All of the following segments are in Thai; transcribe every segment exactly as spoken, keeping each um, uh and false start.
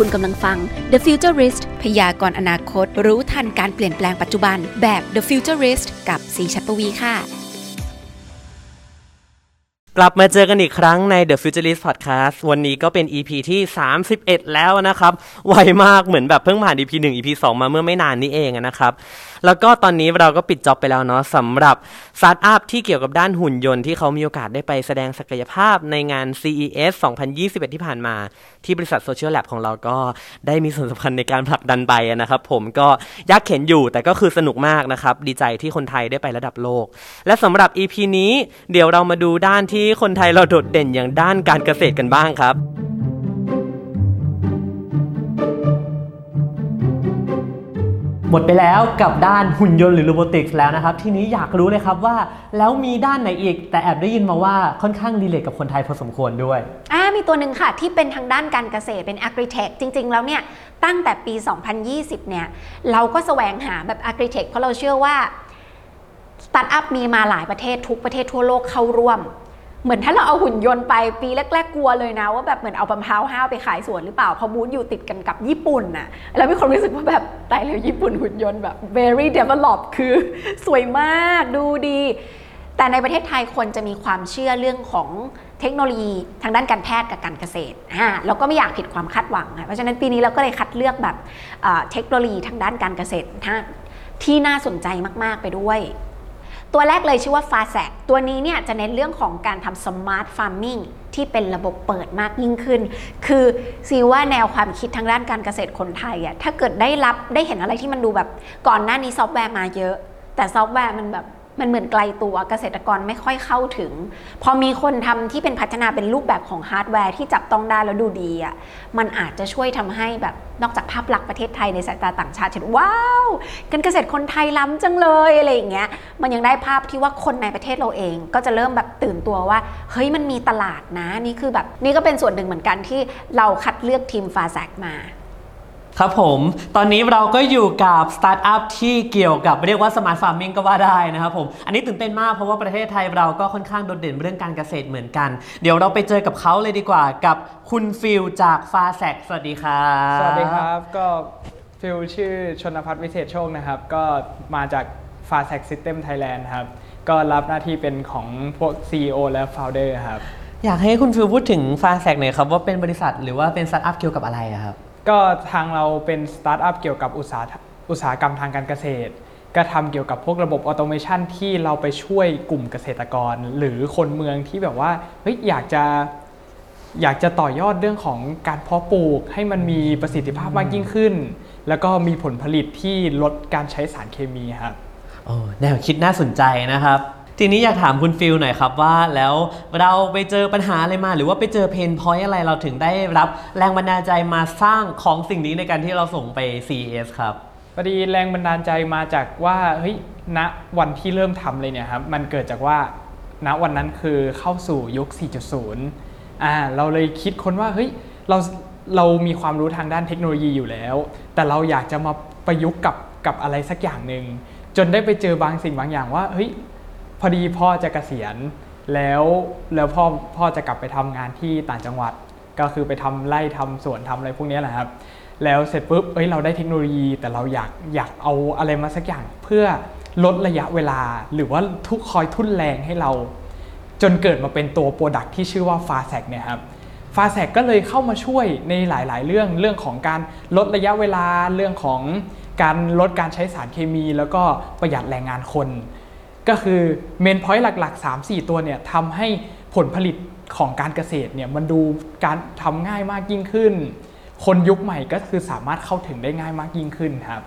คุณกำลังฟัง The Futurist พยากรณ์อนาคตรู้ทันการเปลี่ยนแปลงปัจจุบันแบบ The Futurist กับศรีชัชปวีค่ะกลับมาเจอกันอีกครั้งใน The Futurist Podcast วันนี้ก็เป็น อี พี ที่สามสิบเอ็ดแล้วนะครับไวมากเหมือนแบบเพิ่งผ่าน อี พี หนึ่ง อี พี สอง มาเมื่อไม่นานนี้เองนะครับแล้วก็ตอนนี้เราก็ปิดจ็อบไปแล้วเนาะสำหรับสตาร์ทอัพที่เกี่ยวกับด้านหุ่นยนต์ที่เขามีโอกาสได้ไปแสดงศักยภาพในงาน ซี อี เอส สองพันยี่สิบเอ็ด ที่ผ่านมาที่บริษัท Social Lab ของเราก็ได้มีส่วนสำคัญในการผลักดันไปนะครับผมก็ยากเข็นอยู่แต่ก็คือสนุกมากนะครับดีใจที่คนไทยได้ไประดับโลกและสำหรับ อี พี นี้เดี๋ยวเรามาดูด้านที่คนไทยเราโดดเด่นอย่างด้านการเกษตรกันบ้างครับหมดไปแล้วกับด้านหุ่นยนต์หรือโรบอติกส์แล้วนะครับทีนี้อยากรู้เลยครับว่าแล้วมีด้านไหนอีกแต่แอบได้ยินมาว่าค่อนข้างรีเลทกับคนไทยพอสมควรด้วยอ่ามีตัวหนึ่งค่ะที่เป็นทางด้านการเกษตรเป็น Agritech จริงๆแล้วเนี่ยตั้งแต่ปีสองพันยี่สิบเนี่ยเราก็แสวงหาแบบ Agritech เพราะเราเชื่อว่าสตาร์ทอัพมีมาหลายประเทศทุกประเทศทั่วโลกเข้าร่วมเหมือนถ้าเราเอาหุ่นยนต์ไปปีแรกๆกลัวเลยนะว่าแบบเหมือนเอาบัมพาวห้าวไปขายสวนหรือเปล่าเพราะบูธอยู่ติดกันกับญี่ปุ่นน่ะแล้วมีความรู้สึกว่าแบบตายแล้วญี่ปุ่นหุ่นยนต์แบบ very develop คือสวยมากดูดีแต่ในประเทศไทยคนจะมีความเชื่อเรื่องของเทคโนโลยีทางด้านการแพทย์กับการเกษตรฮะแล้วก็ไม่อยากผิดความคาดหวังเพราะฉะนั้นปีนี้เราก็เลยคัดเลือกแบบเทคโนโลยีทางด้านการเกษตรที่น่าสนใจมากๆไปด้วยตัวแรกเลยชื่อว่า FaSAC ตัวนี้เนี่ยจะเน้นเรื่องของการทำ Smart Farming ที่เป็นระบบเปิดมากยิ่งขึ้นคือซีว่าแนวความคิดทางด้านการเกษตรคนไทยอ่ะถ้าเกิดได้รับได้เห็นอะไรที่มันดูแบบก่อนหน้านี้ซอฟต์แวร์มาเยอะแต่ซอฟต์แวร์มันแบบมันเหมือนไกลตัวเกษตรกรไม่ค่อยเข้าถึงพอมีคนทำที่เป็นพัฒนาเป็นรูปแบบของฮาร์ดแวร์ที่จับต้องได้แล้วดูดีอ่ะมันอาจจะช่วยทำให้แบบนอกจากภาพลักษณ์ประเทศไทยในสายตาต่างชาติเห็นว้าวการเกษตรคนไทยล้ำจังเลยอะไรอย่างเงี้ยมันยังได้ภาพที่ว่าคนในประเทศเราเองก็จะเริ่มแบบตื่นตัวว่าเฮ้ยมันมีตลาดนะนี่คือแบบนี่ก็เป็นส่วนหนึ่งเหมือนกันที่เราคัดเลือกทีม FaSAC มาครับผมตอนนี้เราก็อยู่กับสตาร์ทอัพที่เกี่ยวกับเรียกว่า Smart Farming ก็ว่าได้นะครับผมอันนี้ตื่นเต้นมากเพราะว่าประเทศไทยเราก็ค่อนข้างโดดเด่นเรื่องการเกษตรเหมือนกันเดี๋ยวเราไปเจอกับเขาเลยดีกว่ากับคุณฟิลจาก FaSAC สวัสดีครับสวัสดีครับก็ฟิลชื่อชนภัทรวิเศษโชคนะครับก็มาจาก FaSAC System Thailand ครับก็รับหน้าที่เป็นของพวก ซี อี โอ และ Founder ครับอยากให้คุณฟิลพูดถึง FaSAC หน่อยครับว่าเป็นบริษัทหรือว่าเป็นสตาร์ทอัพเกี่ยวกับอะไรครับก็ทางเราเป็นสตาร์ทอัพเกี่ยวกับอุตสาหอุตสาหกรรมทางการเกษตรก็ทำเกี่ยวกับพวกระบบออโตเมชันที่เราไปช่วยกลุ่มเกษตรกรหรือคนเมืองที่แบบว่าเฮ้ยอยากจะอยากจะต่อยอดเรื่องของการเพาะปลูกให้มันมีประสิทธิภาพมากยิ่งขึ้นแล้วก็มีผลผลิตที่ลดการใช้สารเคมีครับโอ้แนวคิดน่าสนใจนะครับทีนี้อยากถามคุณฟิลหน่อยครับว่าแล้วเราไปเจอปัญหาอะไรมาหรือว่าไปเจอเพนพอยต์อะไรเราถึงได้รับแรงบันดาลใจมาสร้างของสิ่งนี้ในการที่เราส่งไป ซี อี เอส ครับพอดีแรงบันดาลใจมาจากว่าเฮ้ยณวันที่เริ่มทำเลยเนี่ยครับมันเกิดจากว่าณวันนั้นคือเข้าสู่ยุค สี่จุดศูนย์ อ่าเราเลยคิดค้นว่าเฮ้ยเราเรามีความรู้ทางด้านเทคโนโลยีอยู่แล้วแต่เราอยากจะมาประยุกต์กับกับอะไรสักอย่างนึงจนได้ไปเจอบางสิ่งบางอย่างว่าเฮ้ยพอดีพ่อจะเกษียณแล้วแล้วพ่อพ่อจะกลับไปทำงานที่ต่างจังหวัดก็คือไปทำไร่ทำสวนทำอะไรพวกนี้แหละครับแล้วเสร็จปุ๊บเอ้ยเราได้เทคโนโลยีแต่เราอยากอยากเอาอะไรมาสักอย่างเพื่อลดระยะเวลาหรือว่าทุกคอยทุ่นแรงให้เราจนเกิดมาเป็นตัวโปรดักที่ชื่อว่า FaSAC เนี่ยครับ FaSAC ก็เลยเข้ามาช่วยในหลายๆเรื่องเรื่องของการลดระยะเวลาเรื่องของการลดการใช้สารเคมีแล้วก็ประหยัดแรงงานคนก็คือเมนพอยต์หลักๆ สามถึงสี่ ตัวเนี่ยทำให้ผลผลิตของการเกษตรเนี่ยมันดูการทำง่ายมากยิ่งขึ้นคนยุคใหม่ก็คือสามารถเข้าถึงได้ง่ายมากยิ่งขึ้นครับ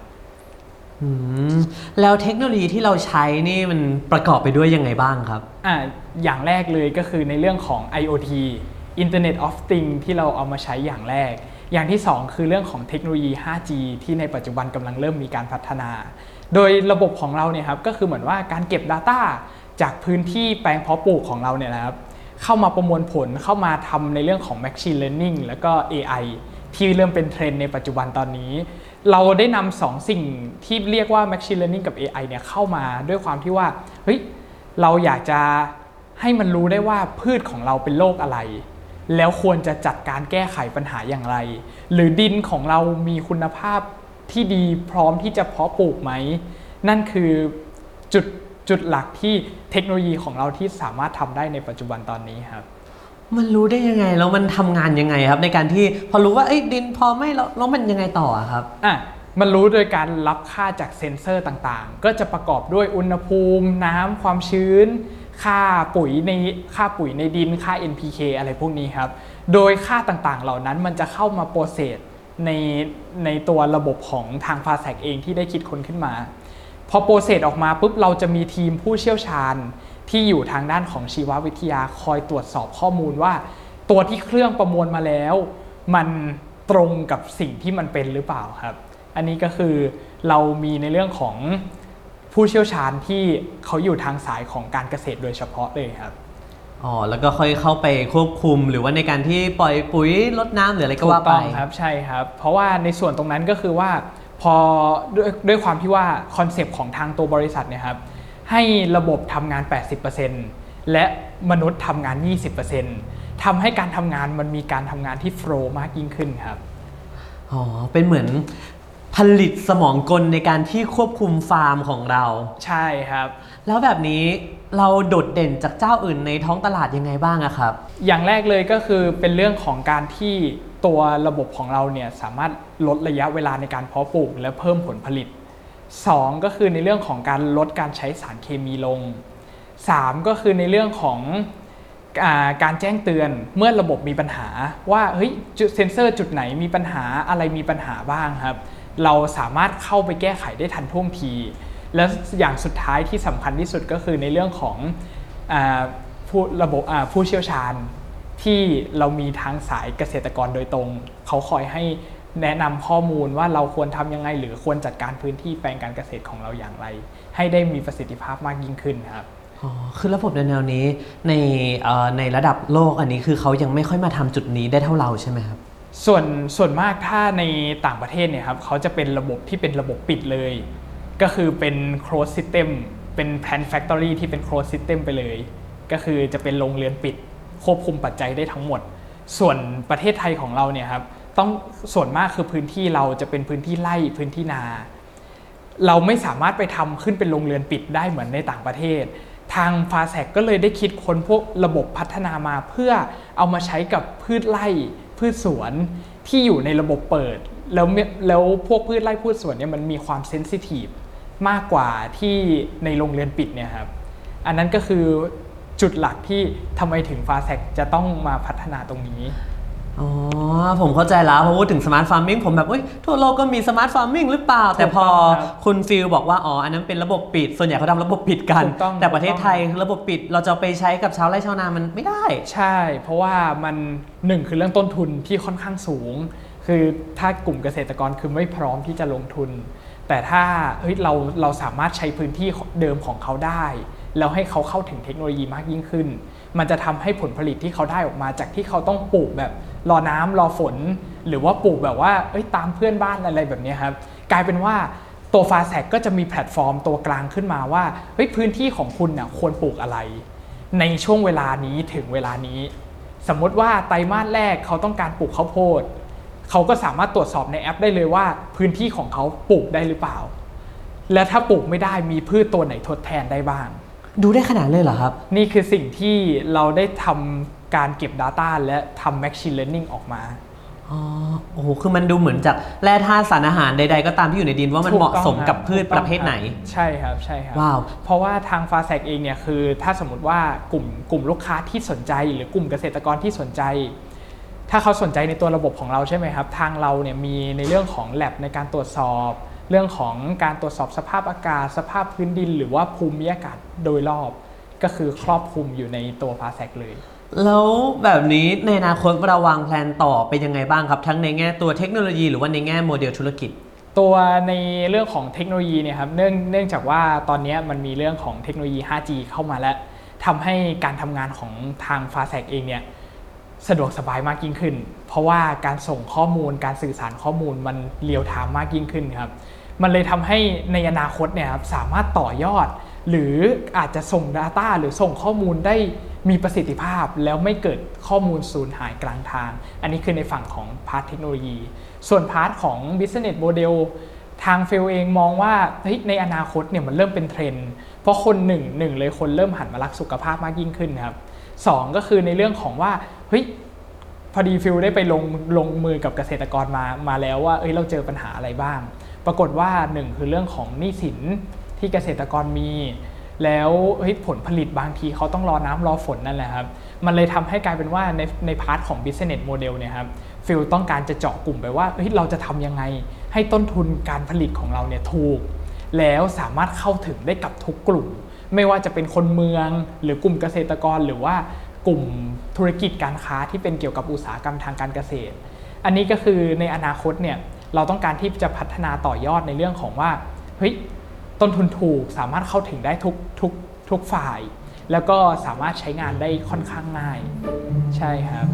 อืมแล้วเทคโนโลยีที่เราใช้นี่มันประกอบไปด้วยยังไงบ้างครับอ่าอย่างแรกเลยก็คือในเรื่องของ ไอ โอ ที Internet of Things ที่เราเอามาใช้อย่างแรกอย่างที่สองคือเรื่องของเทคโนโลยี ห้าจี ที่ในปัจจุบันกำลังเริ่มมีการพัฒนาโดยระบบของเราเนี่ยครับก็คือเหมือนว่าการเก็บ Data จากพื้นที่แปลงเพาะปลูกของเราเนี่ยนะครับเข้ามาประมวลผลเข้ามาทำในเรื่องของ Machine Learning แล้วก็ เอ ไอ ที่เริ่มเป็นเทรนด์ในปัจจุบันตอนนี้เราได้นำสองสิ่งที่เรียกว่า Machine Learning กับ เอ ไอ เนี่ยเข้ามาด้วยความที่ว่าเฮ้ยเราอยากจะให้มันรู้ได้ว่าพืชของเราเป็นโรคอะไร แล้วควรจะจัดการแก้ไขปัญหาอย่างไรหรือดินของเรามีคุณภาพที่ดีพร้อมที่จะเพาะปลูกไหมนั่นคือจุดจุดหลักที่เทคโนโลยีของเราที่สามารถทำได้ในปัจจุบันตอนนี้ครับมันรู้ได้ยังไงแล้วมันทำงานยังไงครับในการที่พอรู้ว่าดินพอไม่แล้วแล้วมันยังไงต่อครับอ่ะมันรู้โดยการรับค่าจากเซ็นเซอร์ต่างๆก็จะประกอบด้วยอุณหภูมิน้ำความชื้นค่าปุ๋ยในค่าปุ๋ยในดินค่า เอ็น พี เค อะไรพวกนี้ครับโดยค่าต่างๆเหล่านั้นมันจะเข้ามาโปรเซสในในตัวระบบของทาง FaSAC เองที่ได้คิดค้นขึ้นมาพอโปรเซสออกมาปุ๊บเราจะมีทีมผู้เชี่ยวชาญที่อยู่ทางด้านของชีววิทยาคอยตรวจสอบข้อมูลว่าตัวที่เครื่องประมวลมาแล้วมันตรงกับสิ่งที่มันเป็นหรือเปล่าครับอันนี้ก็คือเรามีในเรื่องของผู้เชี่ยวชาญที่เขาอยู่ทางสายของการเกษตรโดยเฉพาะเลยครับอ๋อแล้วก็ค่อยเข้าไปควบคุมหรือว่าในการที่ปล่อยปุ๋ยรดน้ำหรืออะไรก็ว่าไปครับใช่ครับเพราะว่าในส่วนตรงนั้นก็คือว่าพอด้วยด้วยความที่ว่าคอนเซปต์ของทางตัวบริษัทเนี่ยครับให้ระบบทำงาน แปดสิบเปอร์เซ็นต์ และมนุษย์ทำงาน ยี่สิบเปอร์เซ็นต์ ทำให้การทำงานมันมีการทำงานที่โฟลว์มากยิ่งขึ้นครับอ๋อเป็นเหมือนผลิตสมองกลในการที่ควบคุมฟาร์มของเราใช่ครับแล้วแบบนี้เราโดดเด่นจากเจ้าอื่นในท้องตลาดยังไงบ้างอะครับอย่างแรกเลยก็คือเป็นเรื่องของการที่ตัวระบบของเราเนี่ยสามารถลดระยะเวลาในการเพาะปลูกและเพิ่มผลผลิตสองก็คือในเรื่องของการลดการใช้สารเคมีลงสามก็คือในเรื่องของการแจ้งเตือนเมื่อระบบมีปัญหาว่าเฮ้ยเซ็นเซอร์จุดไหนมีปัญหาอะไรมีปัญหาบ้างครับเราสามารถเข้าไปแก้ไขได้ทันท่วงทีและอย่างสุดท้ายที่สำคัญที่สุดก็คือในเรื่องของผู้ระบบผู้เชี่ยวชาญที่เรามีทางสายเกษตรกรโดยตรงเขาคอยให้แนะนำข้อมูลว่าเราควรทำยังไงหรือควรจัดการพื้นที่แปลงการเกษตรของเราอย่างไรให้ได้มีประสิทธิภาพมากยิ่งขึ้นครับอ๋อคือระบบแนวนี้ในในระดับโลกอันนี้คือเขายังไม่ค่อยมาทำจุดนี้ได้เท่าเราใช่ไหมครับส่วนส่วนมากถ้าในต่างประเทศเนี่ยครับเขาจะเป็นระบบที่เป็นระบบปิดเลยก็คือเป็น closed system เป็น plant factory ที่เป็น closed system ไปเลยก็คือจะเป็นโรงเรือนปิดควบคุมปัจจัยได้ทั้งหมดส่วนประเทศไทยของเราเนี่ยครับต้องส่วนมากคือพื้นที่เราจะเป็นพื้นที่ไร่พื้นที่นาเราไม่สามารถไปทำขึ้นเป็นโรงเรือนปิดได้เหมือนในต่างประเทศทาง FaSAC ก็เลยได้คิดค้นพวกระบบพัฒนามาเพื่อเอามาใช้กับพืชไร่พืชสวนที่อยู่ในระบบเปิดแล้วแล้วพวกพืชไร่พืชสวนเนี่ยมันมีความเซนซิทีฟมากกว่าที่ในโรงเรือนปิดเนี่ยครับอันนั้นก็คือจุดหลักที่ทำไมถึง FaSAC จะต้องมาพัฒนาตรงนี้อ๋อผมเข้าใจแล้วพอพูดถึงสมาร์ทฟาร์มมิ่งผมแบบเอ้ยทั่วโลกก็มีสมาร์ทฟาร์มมิ่งหรือเปล่าแต่พอคุณฟิลบอกว่าอ๋ออันนั้นเป็นระบบปิดส่วนใหญ่เขาทำระบบปิดกันแต่ประเทศไทยระบบปิดเราจะไปใช้กับชาวไร่ชาวนามันไม่ได้ใช่เพราะว่ามันหนึ่งคือเรื่องต้นทุนที่ค่อนข้างสูงคือถ้ากลุ่มเกษตรกรคือไม่พร้อมที่จะลงทุนแต่ถ้าเฮ้ยเราเราสามารถใช้พื้นที่เดิมของเขาได้แล้วให้เขาเข้าถึงเทคโนโลยีมากยิ่งขึ้นมันจะทำให้ผลผลิตที่เขาได้ออกมาจากที่เขาต้องปลูกแบบรอน้ำรอฝนหรือว่าปลูกแบบว่าเอ้ยตามเพื่อนบ้านอะไรแบบนี้ครับกลายเป็นว่าตัว FaSAC ก็จะมีแพลตฟอร์มตัวกลางขึ้นมาว่าเฮ้ยพื้นที่ของคุณน่ะควรปลูกอะไรในช่วงเวลานี้ถึงเวลานี้สมมติว่าไตรมาสแรกเขาต้องการปลูกข้าวโพดเขาก็สามารถตรวจสอบในแอปได้เลยว่าพื้นที่ของเขาปลูกได้หรือเปล่าและถ้าปลูกไม่ได้มีพืชตัวไหนทดแทนได้บ้างดูได้ขนาดเลยเหรอครับนี่คือสิ่งที่เราได้ทำการเก็บ Data และทำ Machine Learning ออกมาอ๋อโอ้โหคือมันดูเหมือนจากแร่ธาตุสารอาหารใดๆก็ตามที่อยู่ในดินว่ามันเหมาะสมกับพืชประเภทไหนใช่ครับใช่ครับว้าวเพราะว่าทาง FaSAC เองเนี่ยคือถ้าสมมติว่ากลุ่มกลุ่มลูกค้าที่สนใจหรือกลุ่มเกษตรกรที่สนใจถ้าเขาสนใจในตัวระบบของเราใช่ไหมครับทางเราเนี่ยมีในเรื่องของ lab ในการตรวจสอบเรื่องของการตรวจสอบสภาพอากาศสภาพพื้นดินหรือว่าภูมิอากาศโดยรอบก็คือครอบคลุมอยู่ในตัว FaSAC เลยแล้วแบบนี้ในอนาคตเราวางแผนต่อไปยังไงบ้างครับทั้งในแง่ตัวเทคโนโลยีหรือว่าในแง่โมเดลธุรกิจตัวในเรื่องของเทคโนโลยีเนี่ยครับเนื่องเนื่องจากว่าตอนนี้มันมีเรื่องของเทคโนโลยี ห้าจี เข้ามาแล้วทำให้การทำงานของทาง FaSAC เองเนี่ยสะดวกสบายมากยิ่งขึ้นเพราะว่าการส่งข้อมูลการสื่อสารข้อมูลมันเรียลไทม์มากยิ่งขึ้นครับมันเลยทำให้ในอนาคตเนี่ยครับสามารถต่อยอดหรืออาจจะส่ง Data หรือส่งข้อมูลได้ มีประสิทธิภาพแล้วไม่เกิดข้อมูลสูญหายกลางทางอันนี้คือในฝั่งของพาร์ทเทคโนโลยีส่วนพาร์ทของ Business Model ทางเฟลเองมองว่าในอนาคตเนี่ยมันเริ่มเป็นเทรนด์เพราะคนหนึ่งหนึ่งเลยคนเริ่มหันมารักสุขภาพมากยิ่งขึ้นครับสองก็คือในเรื่องของว่าเฮ้ยพอดีฟิลได้ไปลงลงมือกับเกษตรกรมามาแล้วว่าเอ้ยเราเจอปัญหาอะไรบ้างปรากฏว่าหนึ่งคือเรื่องของหนี้สินที่เกษตรกรมีแล้วเฮ้ยผลผลิตบางทีเขาต้องรอน้ำรอฝนนั่นแหละครับมันเลยทำให้กลายเป็นว่าในในพาร์ทของ business model เนี่ยครับฟิลต้องการจะเจาะกลุ่มไปว่าเฮ้ยเราจะทำยังไงให้ต้นทุนการผลิตของเราเนี่ยถูกแล้วสามารถเข้าถึงได้กับทุกกลุ่มไม่ว่าจะเป็นคนเมืองหรือกลุ่มเกษตรกรหรือว่ากลุ่มธุรกิจการค้าที่เป็นเกี่ยวกับอุตสาหกรรมทางการเกษตรอันนี้ก็คือในอนาคตเนี่ยเราต้องการที่จะพัฒนาต่อยอดในเรื่องของว่าเฮ้ยต้นทุนถูกสามารถเข้าถึงได้ทุกทุกทุกฝ่ายแล้วก็สามารถใช้งานได้ค่อนข้างง่ายใช่ครับ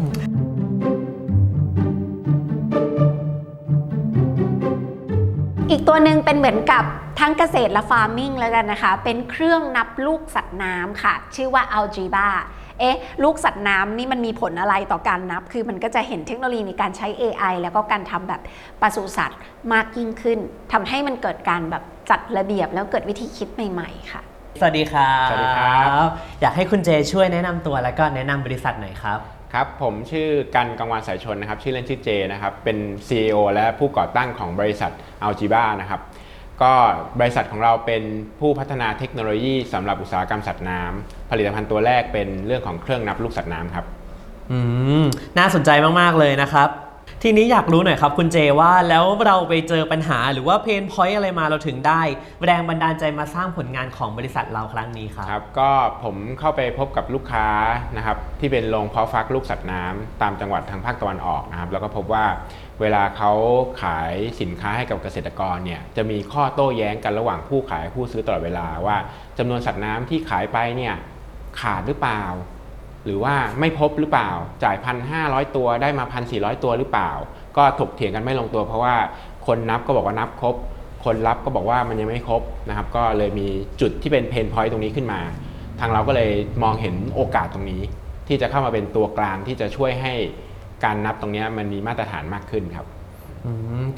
อีกตัวหนึ่งเป็นเหมือนกับทั้งเกษตรและฟาร์มิ่งแล้วกันนะคะเป็นเครื่องนับลูกสัตว์น้ำค่ะชื่อว่า Algaeba เอ๊ะลูกสัตว์น้ำนี่มันมีผลอะไรต่อการนับคือมันก็จะเห็นเทคโนโลยีในการใช้ เอ ไอ แล้วก็การทำแบบปศุสัตว์มากยิ่งขึ้นทำให้มันเกิดการแบบจัดระเบียบแล้วเกิดวิธีคิดใหม่ๆค่ะสวัสดีครับสวัสดีครับอยากให้คุณเจช่วยแนะนำตัวแล้วก็แนะนำบริษัทหน่อยครับครับผมชื่อกันกังวานสายชนนะครับชื่อเล่นชื่อเจนะครับเป็น ซี อี โอ และผู้ก่อตั้งของบริษัท Algaeba นะครับก็บริษัทของเราเป็นผู้พัฒนาเทคโนโลยีสำหรับอุตสาหกรรมสัตว์น้ำผลิตภัณฑ์ตัวแรกเป็นเรื่องของเครื่องนับลูกสัตว์น้ำครับอืมน่าสนใจมากๆเลยนะครับทีนี้อยากรู้หน่อยครับคุณเจว่าแล้วเราไปเจอปัญหาหรือว่าเพนพอยต์อะไรมาเราถึงได้แรงบันดาลใจมาสร้างผลงานของบริษัทเราครั้งนี้ครับครับก็ผมเข้าไปพบกับลูกค้านะครับที่เป็นโรงเพาะฟักลูกสัตว์น้ำตามจังหวัดทางภาคตะวันออกนะครับแล้วก็พบว่าเวลาเขาขายสินค้าให้กับเกษตรกรเนี่ยจะมีข้อโต้แย้งกันระหว่างผู้ขายผู้ซื้อตลอดเวลาว่าจำนวนสัตว์น้ำที่ขายไปเนี่ยขาดหรือเปล่าหรือว่าไม่พบหรือเปล่าจ่าย หนึ่งพันห้าร้อย ตัวได้มา หนึ่งพันสี่ร้อย ตัวหรือเปล่าก็ถกเถียงกันไม่ลงตัวเพราะว่าคนนับก็บอกว่านับครบคนรับก็บอกว่ามันยังไม่ครบนะครับก็เลยมีจุดที่เป็นเพนพอยต์ตรงนี้ขึ้นมาทางเราก็เลยมองเห็นโอกาสตรงนี้ที่จะเข้ามาเป็นตัวกลางที่จะช่วยให้การนับตรงนี้มันมีมาตรฐานมากขึ้นครับ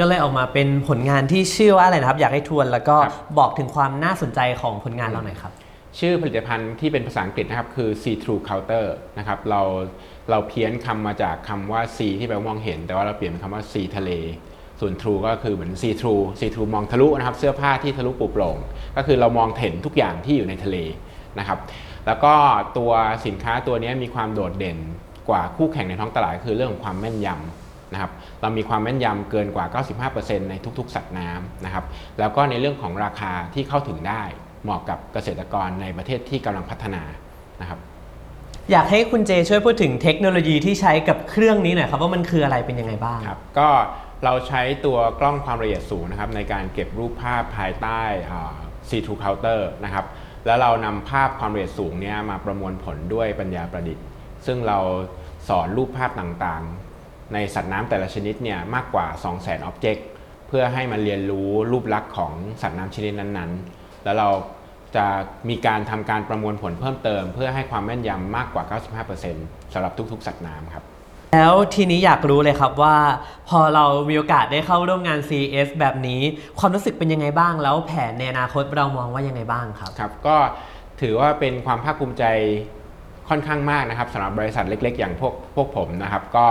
ก็เลยออกมาเป็นผลงานที่ชื่อว่าอะไรนะครับอยากให้ทวนแล้วก็บอกถึงความน่าสนใจของผลงานเราหน่อยครับชื่อผลิตภัณฑ์ที่เป็นภาษาอังกฤษนะครับคือ Sea Through Counter นะครับเราเราเพี้ยนคำมาจากคำว่า Sea ที่แปลว่ามองเห็นแต่ว่าเราเปลี่ยนเป็นคำว่า Sea ทะเลส่วน Through ก็คือเหมือน Sea Through Sea Through มองทะลุนะครับเสื้อผ้าที่ทะลุปูโปร่งก็คือเรามองเห็นทุกอย่างที่อยู่ในทะเลนะครับแล้วก็ตัวสินค้าตัวนี้มีความโดดเด่นกว่าคู่แข่งในท้องตลาดคือเรื่องของความแม่นยำนะครับเรามีความแม่นยำเกินกว่า เก้าสิบห้าเปอร์เซ็นต์ ในทุกๆสัตว์น้ำนะครับแล้วก็ในเรื่องของราคาที่เข้าถึงได้เหมาะกับเกษตรกรในประเทศที่กำลังพัฒนานะครับอยากให้คุณเจช่วยพูดถึงเทคโนโลยีที่ใช้กับเครื่องนี้หน่อยครับว่ามันคืออะไรเป็นยังไงบ้างครับก็เราใช้ตัวกล้องความละเอียดสูงนะครับในการเก็บรูปภาพภายใต้ Sea Through Counter นะครับแล้วเรานำภาพความละเอียดสูงนี้มาประมวลผลด้วยปัญญาประดิษฐ์ซึ่งเราสอนรูปภาพต่างๆในสัตว์น้ำแต่ละชนิดเนี่ยมากกว่า สองแสน อ็อบเจกต์เพื่อให้มันเรียนรู้รูปลักษณ์ของสัตว์น้ำชนิดนั้นๆแล้วเราจะมีการทำการประมวลผลเพิ่มเติมเพื่อให้ความแม่นยำมากกว่า เก้าสิบห้าเปอร์เซ็นต์ สำหรับทุกๆสัตว์น้ำครับแล้วทีนี้อยากรู้เลยครับว่าพอเรามีโอกาสได้เข้าร่วมงาน ซี อี เอส แบบนี้ความรู้สึกเป็นยังไงบ้างแล้วแผนในอนาคตเรามองว่ายังไงบ้างครับครับก็ถือว่าเป็นความภาคภูมิใจค่อนข้างมากนะครับสำหรับบริษัทเล็กๆอย่างพวกพวกผมนะครับก็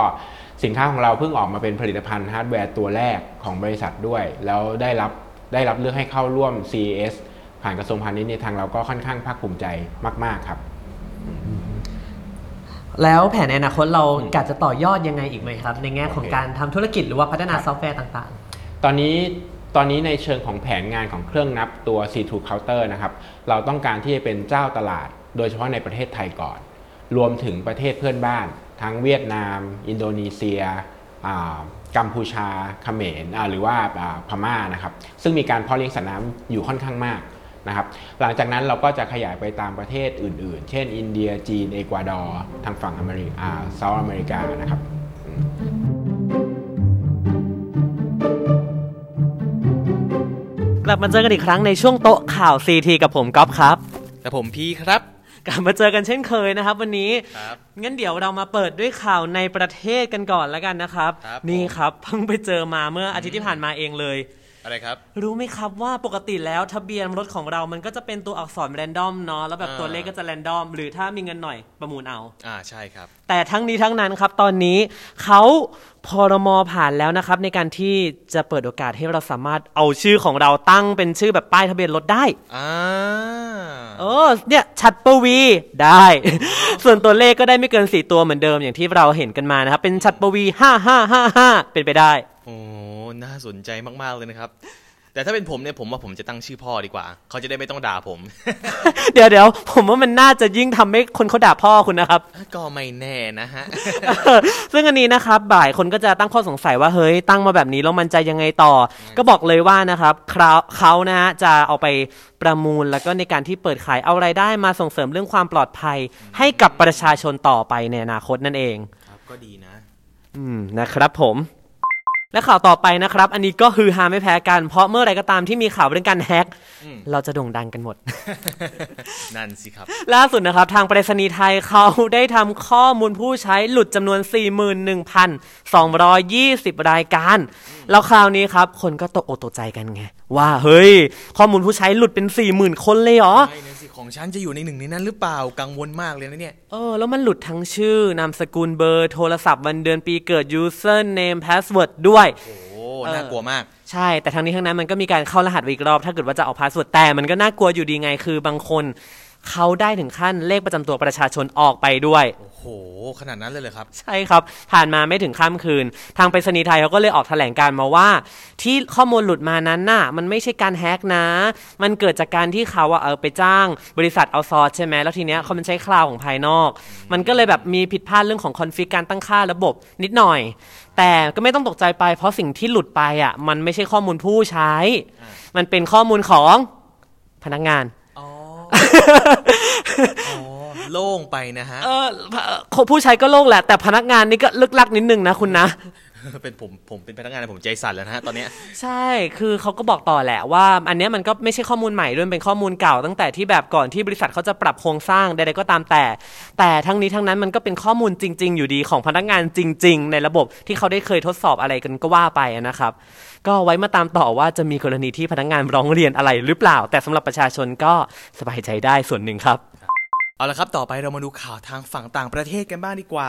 สินค้าของเราเพิ่งออกมาเป็นผลิตภัณฑ์ฮาร์ดแวร์ตัวแรกของบริษัทด้วยแล้วได้รับได้รับเลือกให้เข้าร่วม ซี อี เอส ผ่านกระทรวงพาณิชย์เนี่ยทางเราก็ค่อนข้างภาคภูมิใจมากๆครับแล้วแผนในอนาคตเรากะจะต่อยอดยังไงอีกไหมครับในแง่ของการทำธุรกิจหรือว่าพัฒนาซอฟต์แวร์ต่างๆตอนนี้ตอนนี้ในเชิงของแผนงานของเครื่องนับตัว Sea Through Counter นะครับเราต้องการที่จะเป็นเจ้าตลาดโดยเฉพาะในประเทศไทยก่อนรวมถึงประเทศเพื่อนบ้านทั้งเวียดนามอินโดนีเซียกัมพูชาเขมรหรือว่าพม่านะครับซึ่งมีการเพาะเลี้ยงสัตว์น้ำอยู่ค่อนข้างมากนะครับหลังจากนั้นเราก็จะขยายไปตามประเทศอื่นๆเช่นอินเดียจีนเอกวาดอร์ทางฝั่งอเมริกาเซาท์อเมริกานะครับกลับมาเจอกันอีกครั้งในช่วงโต๊ะข่าว ซี ที กับผมก๊อฟครับกับผมพี่ครับ กลับมาเจอกันเช่นเคยนะครับวันนี้งั้นเดี๋ยวเรามาเปิดด้วยข่าวในประเทศกันก่อนแล้วกันนะครับนี่ครับเพิ่งไปเจอมาเมื่ออาทิตย์ที่ผ่านมาเองเลยอะไรครับรู้ไหมครับว่าปกติแล้วทะเบียนรถของเรามันก็จะเป็นตัวอักษรแรนดอมเนาะแล้วแบบตัวเลขก็จะแรนดอมหรือถ้ามีเงินหน่อยประมูลเอาอ่าใช่ครับแต่ทั้งนี้ทั้งนั้นครับตอนนี้เขาพรม.ผ่านแล้วนะครับในการที่จะเปิดโอกาสให้เราสามารถเอาชื่อของเราตั้งเป็นชื่อแบบป้ายทะเบียนรถได้อ่าเออเนี่ยฉัตรปวีได้ ส่วนตัวเลขก็ได้ไม่เกินสี่ตัวเหมือนเดิมอย่างที่เราเห็นกันมานะครับเป็นฉัตรปวีห้าห้าห้าห้าเป็นไปได้โอ้น่าสนใจมากๆเลยนะครับแต่ถ้าเป็นผมเนี่ยผมว่าผมจะตั้งชื่อพ่อดีกว่าเขาจะได้ไม่ต้องด่าผม เดี๋ยวเดี๋ยวผมว่ามันน่าจะยิ่งทำให้คนเขาด่าพ่อคุณนะครับก็ไม่แน่นะฮะ ซึ่งอันนี้นะครับบ่ายคนก็จะตั้งข้อสงสัยว่าเฮ้ยตั้งมาแบบนี้แล้วมันจะยังไงต่อ ก็บอกเลยว่านะครับเขานะฮะจะเอาไปประมูลแล้วก็ในการที่เปิดขายเอารายได้มาส่งเสริมเรื่องความปลอดภัย ให้กับประชาชนต่อไปในอนาคตนั่นเองครับก็ดีนะอืมนะครับผมและข่าวต่อไปนะครับอันนี้ก็ฮือฮาไม่แพ้กันเพราะเมื่อไรก็ตามที่มีข่าวเรื่องการแฮกเราจะโด่งดังกันหมด นั่นสิครับล่าสุดนะครับทางไปรษณีย์ไทยเขาได้ทำข้อมูลผู้ใช้หลุดจำนวน สี่หมื่นหนึ่งพันสองร้อยยี่สิบ รายการแล้วคราวนี้ครับคนก็ตกอกตกใจกันไงว่าเฮ้ยข้อมูลผู้ใช้หลุดเป็น สี่หมื่น คนเลยเหรอใช่นะสิของฉันจะอยู่ในหนึ่งในนั้นหรือเปล่ากังวลมากเลยนะเนี่ยเออแล้วมันหลุดทั้งชื่อนามสกุลเบอร์โทรศัพท์วันเดือนปีเกิด username password ด้วยโอ้โหน่ากลัวมากใช่แต่ทั้งนี้ทั้งนั้นมันก็มีการเข้ารหัสอีกรอบถ้าเกิดว่าจะเอา password แต่มันก็น่ากลัวอยู่ดีไงคือบางคนเขาได้ถึงขั้นเลขประจำตัวประชาชนออกไปด้วยโอ้โหขนาดนั้นเลยเหรอครับใช่ครับผ่านมาไม่ถึงค่ำคืนทางไปรษณีย์ไทยเขาก็เลยออกแถลงการมาว่าที่ข้อมูลหลุดมานั้นน่ะมันไม่ใช่การแฮกนะมันเกิดจากการที่เขาว่าเออไปจ้างบริษัทเอาซอร์สใช่ไหมแล้วทีเนี้ยเขามันใช้คลาวด์ของภายนอกมันก็เลยแบบมีผิดพลาดเรื่องของคอนฟิกการตั้งค่าระบบนิดหน่อยแต่ก็ไม่ต้องตกใจไปเพราะสิ่งที่หลุดไปอ่ะมันไม่ใช่ข้อมูลผู้ใช้มันเป็นข้อมูลของพนักงานอ๋อโล่งไปนะฮะเออผู้ใช้ก็โล่งแหละแต่พนักงานนี่ก็ลึกลักนิดนึงนะคุณนะเป็นผมผมเป็นพนักงานผมใจสั่นแล้วนะฮะตอนนี้ใช่คือเขาก็บอกต่อแหละว่าอันนี้มันก็ไม่ใช่ข้อมูลใหม่ด้วยเป็นข้อมูลเก่าตั้งแต่ที่แบบก่อนที่บริษัทเขาจะปรับโครงสร้างใดๆก็ตามแต่แต่ทั้งนี้ทั้งนั้นมันก็เป็นข้อมูลจริงๆอยู่ดีของพนักงานจริงๆในระบบที่เขาได้เคยทดสอบอะไรกันก็ว่าไปนะครับก็ไว้มาตามต่อว่าจะมีกรณีที่พนักงานร้องเรียนอะไรหรือเปล่าแต่สำหรับประชาชนก็สบายใจได้ส่วนหนึ่งครับเอาละครับต่อไปเรามาดูข่าวทางฝั่งต่างประเทศกันบ้างดีกว่า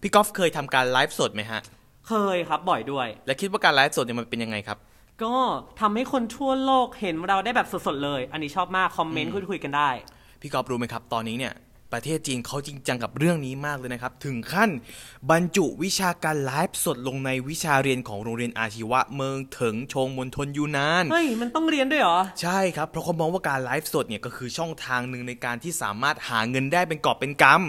พี่กอล์ฟเคยทำการไลฟ์สดไหมฮะเคยครับบ่อยด้วยและคิดว่าการไลฟ์สดเนี่ยมันเป็นยังไงครับก็ทำให้คนทั่วโลกเห็นเราได้แบบสดๆเลยอันนี้ชอบมากคอมเมนต์คุยกันได้พี่กอล์ฟรู้ไหมครับตอนนี้เนี่ยประเทศจีนเขาจริงจังกับเรื่องนี้มากเลยนะครับถึงขั้นบรรจุวิชาการไลฟ์สดลงในวิชาเรียนของโรงเรียนอาชีวะเมืองเถิงชงมณฑลยูนานเฮ้ยมันต้องเรียนด้วยเหรอใช่ครับเพราะเขามองว่าการไลฟ์สดเนี่ยก็คือช่องทางหนึ่งในการที่สามารถหาเงินได้เป็นกอบเป็นกำ wow.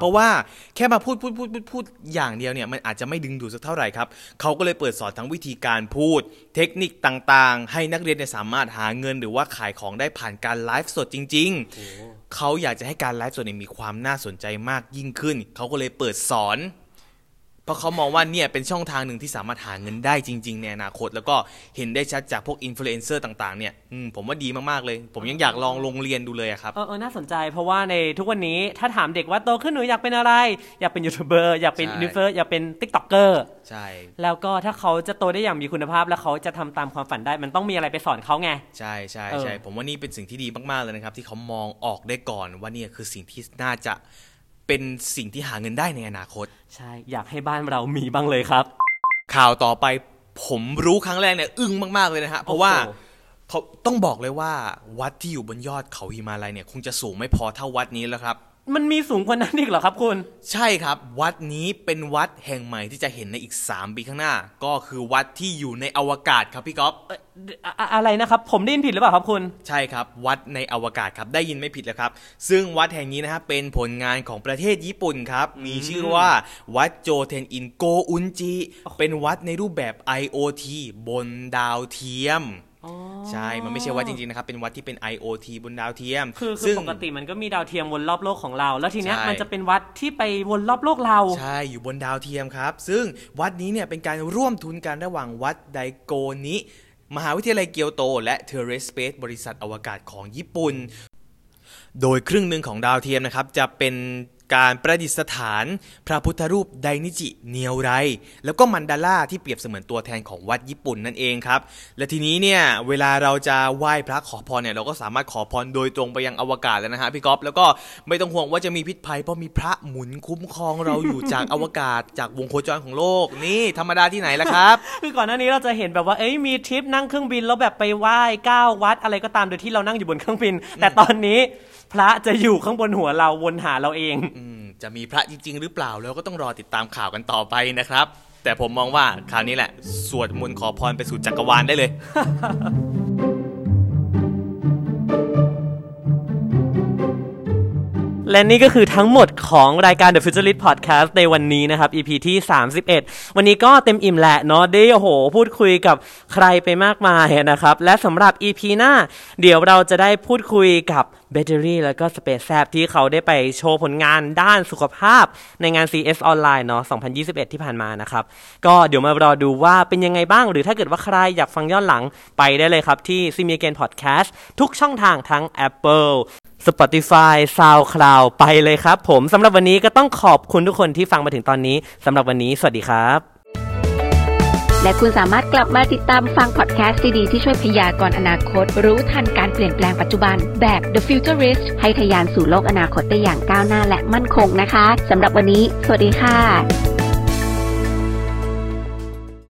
เพราะว่าแค่มาพูดพูดพูดพูดพูดอย่างเดียวเนี่ยมันอาจจะไม่ดึงดูดสักเท่าไหร่ครับเขาก็เลยเปิดสอนทั้งวิธีการพูดเทคนิคต่างๆให้นักเรียนเนี่ยสามารถหาเงินหรือว่าขายของได้ผ่านการไลฟ์สดจริงๆ oh.เขาอยากจะให้การไลฟ์สดมีความน่าสนใจมากยิ่งขึ้นเขาก็เลยเปิดสอนเพราะเขามองว่าเนี่ยเป็นช่องทางหนึ่งที่สามารถหาเงินได้จริงๆในอนาคตแล้วก็เห็นได้ชัดจากพวกอินฟลูเอนเซอร์ต่างๆเนี่ยผมว่าดีมากๆเลยผมยังอยากลองลงเรียนดูเลยครับเออน่าสนใจเพราะว่าในทุกวันนี้ถ้าถามเด็กว่าโตขึ้นหนูอยากเป็นอะไรอยากเป็นยูทูบเบอร์อยากเป็นอินฟลูเอนเซอร์อยากเป็นติ๊กต็อกเกอร์ใช่แล้วก็ถ้าเขาจะโตได้อย่างมีคุณภาพแล้วเขาจะทำตามความฝันได้มันต้องมีอะไรไปสอนเขาไงใช่ใช่ใช่ผมว่านี่เป็นสิ่งที่ดีมากๆเลยนะครับที่เขามองออกได้ก่อนว่านี่คือสิ่งที่น่าจะเป็นสิ่งที่หาเงินได้ในอนาคตใช่อยากให้บ้านเรามีบ้างเลยครับข่าวต่อไปผมรู้ครั้งแรกเนี่ยอึ้งมากๆเลยนะฮะเพราะว่าเขาต้องบอกเลยว่าวัดที่อยู่บนยอดเขาหิมาลัยเนี่ยคงจะสูงไม่พอเท่าวัดนี้แล้วครับมันมีสูงกว่านั้นอีกเหรอครับคุณใช่ครับวัดนี้เป็นวัดแห่งใหม่ที่จะเห็นในอีกสามปีข้างหน้าก็คือวัดที่อยู่ในอวกาศครับพี่ก๊อฟอะไรนะครับผมได้ยินผิดหรือเปล่าครับคุณใช่ครับวัดในอวกาศครับได้ยินไม่ผิดแล้วครับซึ่งวัดแห่งนี้นะฮะเป็นผลงานของประเทศญี่ปุ่นครับมีชื่อว่าวัดโจเทนอินโกอุนจิเป็นวัดในรูปแบบ ไอ โอ ที บนดาวเทียมใช่มันไม่ใช่วัดจริงๆนะครับเป็นวัดที่เป็น ไอ โอ ที บนดาวเทียมคือซึ่งปกติมันก็มีดาวเทียมวนรอบโลกของเราแล้วทีเนี้ยมันจะเป็นวัดที่ไปวนรอบโลกเราใช่อยู่บนดาวเทียมครับซึ่งวัดนี้เนี่ยเป็นการร่วมทุนกันระหว่างวัดไดโกนิมหาวิทยาลัยเกียวโตและเทเรสสเปซบริษัทอวกาศของญี่ปุ่น โดยครึ่งหนึ่งของดาวเทียมนะครับจะเป็นการประดิษฐานพระพุทธรูปไดนิจิเนียวไรแล้วก็มันดาล่าที่เปรียบเสมือนตัวแทนของวัดญี่ปุ่นนั่นเองครับและทีนี้เนี่ยเวลาเราจะไหว้พระขอพรเนี่ยเราก็สามารถขอพรโดยตรงไปยังอวกาศแล้วนะฮะพี่ก๊อฟแล้วก็ไม่ต้องห่วงว่าจะมีพิษภัยเพราะมีพระหมุนคุ้มครองเราอยู่จากอวกาศจากวงโคจรของโลกนี่ธรรมดาที่ไหนล่ะครับคือก่อนหน้านี้เราจะเห็นแบบว่าเอ้ยมีทริปนั่งเครื่องบินแล้วแบบไปไหว้เก้าวัดอะไรก็ตามโดยที่เรานั่งอยู่บนเครื่องบินแต่ตอนนี้พระจะอยู่ข้างบนหัวเราวนหาเราเองจะมีพระจริงๆหรือเปล่าแล้วก็ต้องรอติดตามข่าวกันต่อไปนะครับแต่ผมมองว่าคราวนี้แหละสวดมนต์ขอพรไปสู่จักรวาลได้เลย และนี่ก็คือทั้งหมดของรายการ The Futurist Podcast ในวันนี้นะครับ อี พี ที่ สามสิบเอ็ดวันนี้ก็เต็มอิ่มแหละเนาะได้โอ้โหพูดคุยกับใครไปมากมายนะครับและสำหรับ อี พี หน้าเดี๋ยวเราจะได้พูดคุยกับแบตเตอรี่แล้วก็สเปซแซบที่เขาได้ไปโชว์ผลงานด้านสุขภาพในงาน ซี อี เอส ออนไลน์เนาะสองพันยี่สิบเอ็ดที่ผ่านมานะครับก็เดี๋ยวมารอดูว่าเป็นยังไงบ้างหรือถ้าเกิดว่าใครอยากฟังย้อนหลังไปได้เลยครับที่ CeemeagainPodcast ทุกช่องทางทั้ง Apple Spotify SoundCloud ไปเลยครับผมสำหรับวันนี้ก็ต้องขอบคุณทุกคนที่ฟังมาถึงตอนนี้สำหรับวันนี้สวัสดีครับและคุณสามารถกลับมาติดตามฟังพอดแคสต์ดีๆที่ช่วยพยากรณ์อนาคตรู้ทันการเปลี่ยนแปลงปัจจุบันแบบ The Futurist ให้ทะยานสู่โลกอนาคตได้อย่างก้าวหน้าและมั่นคงนะคะสำหรับวันนี้สวัสดีค่ะ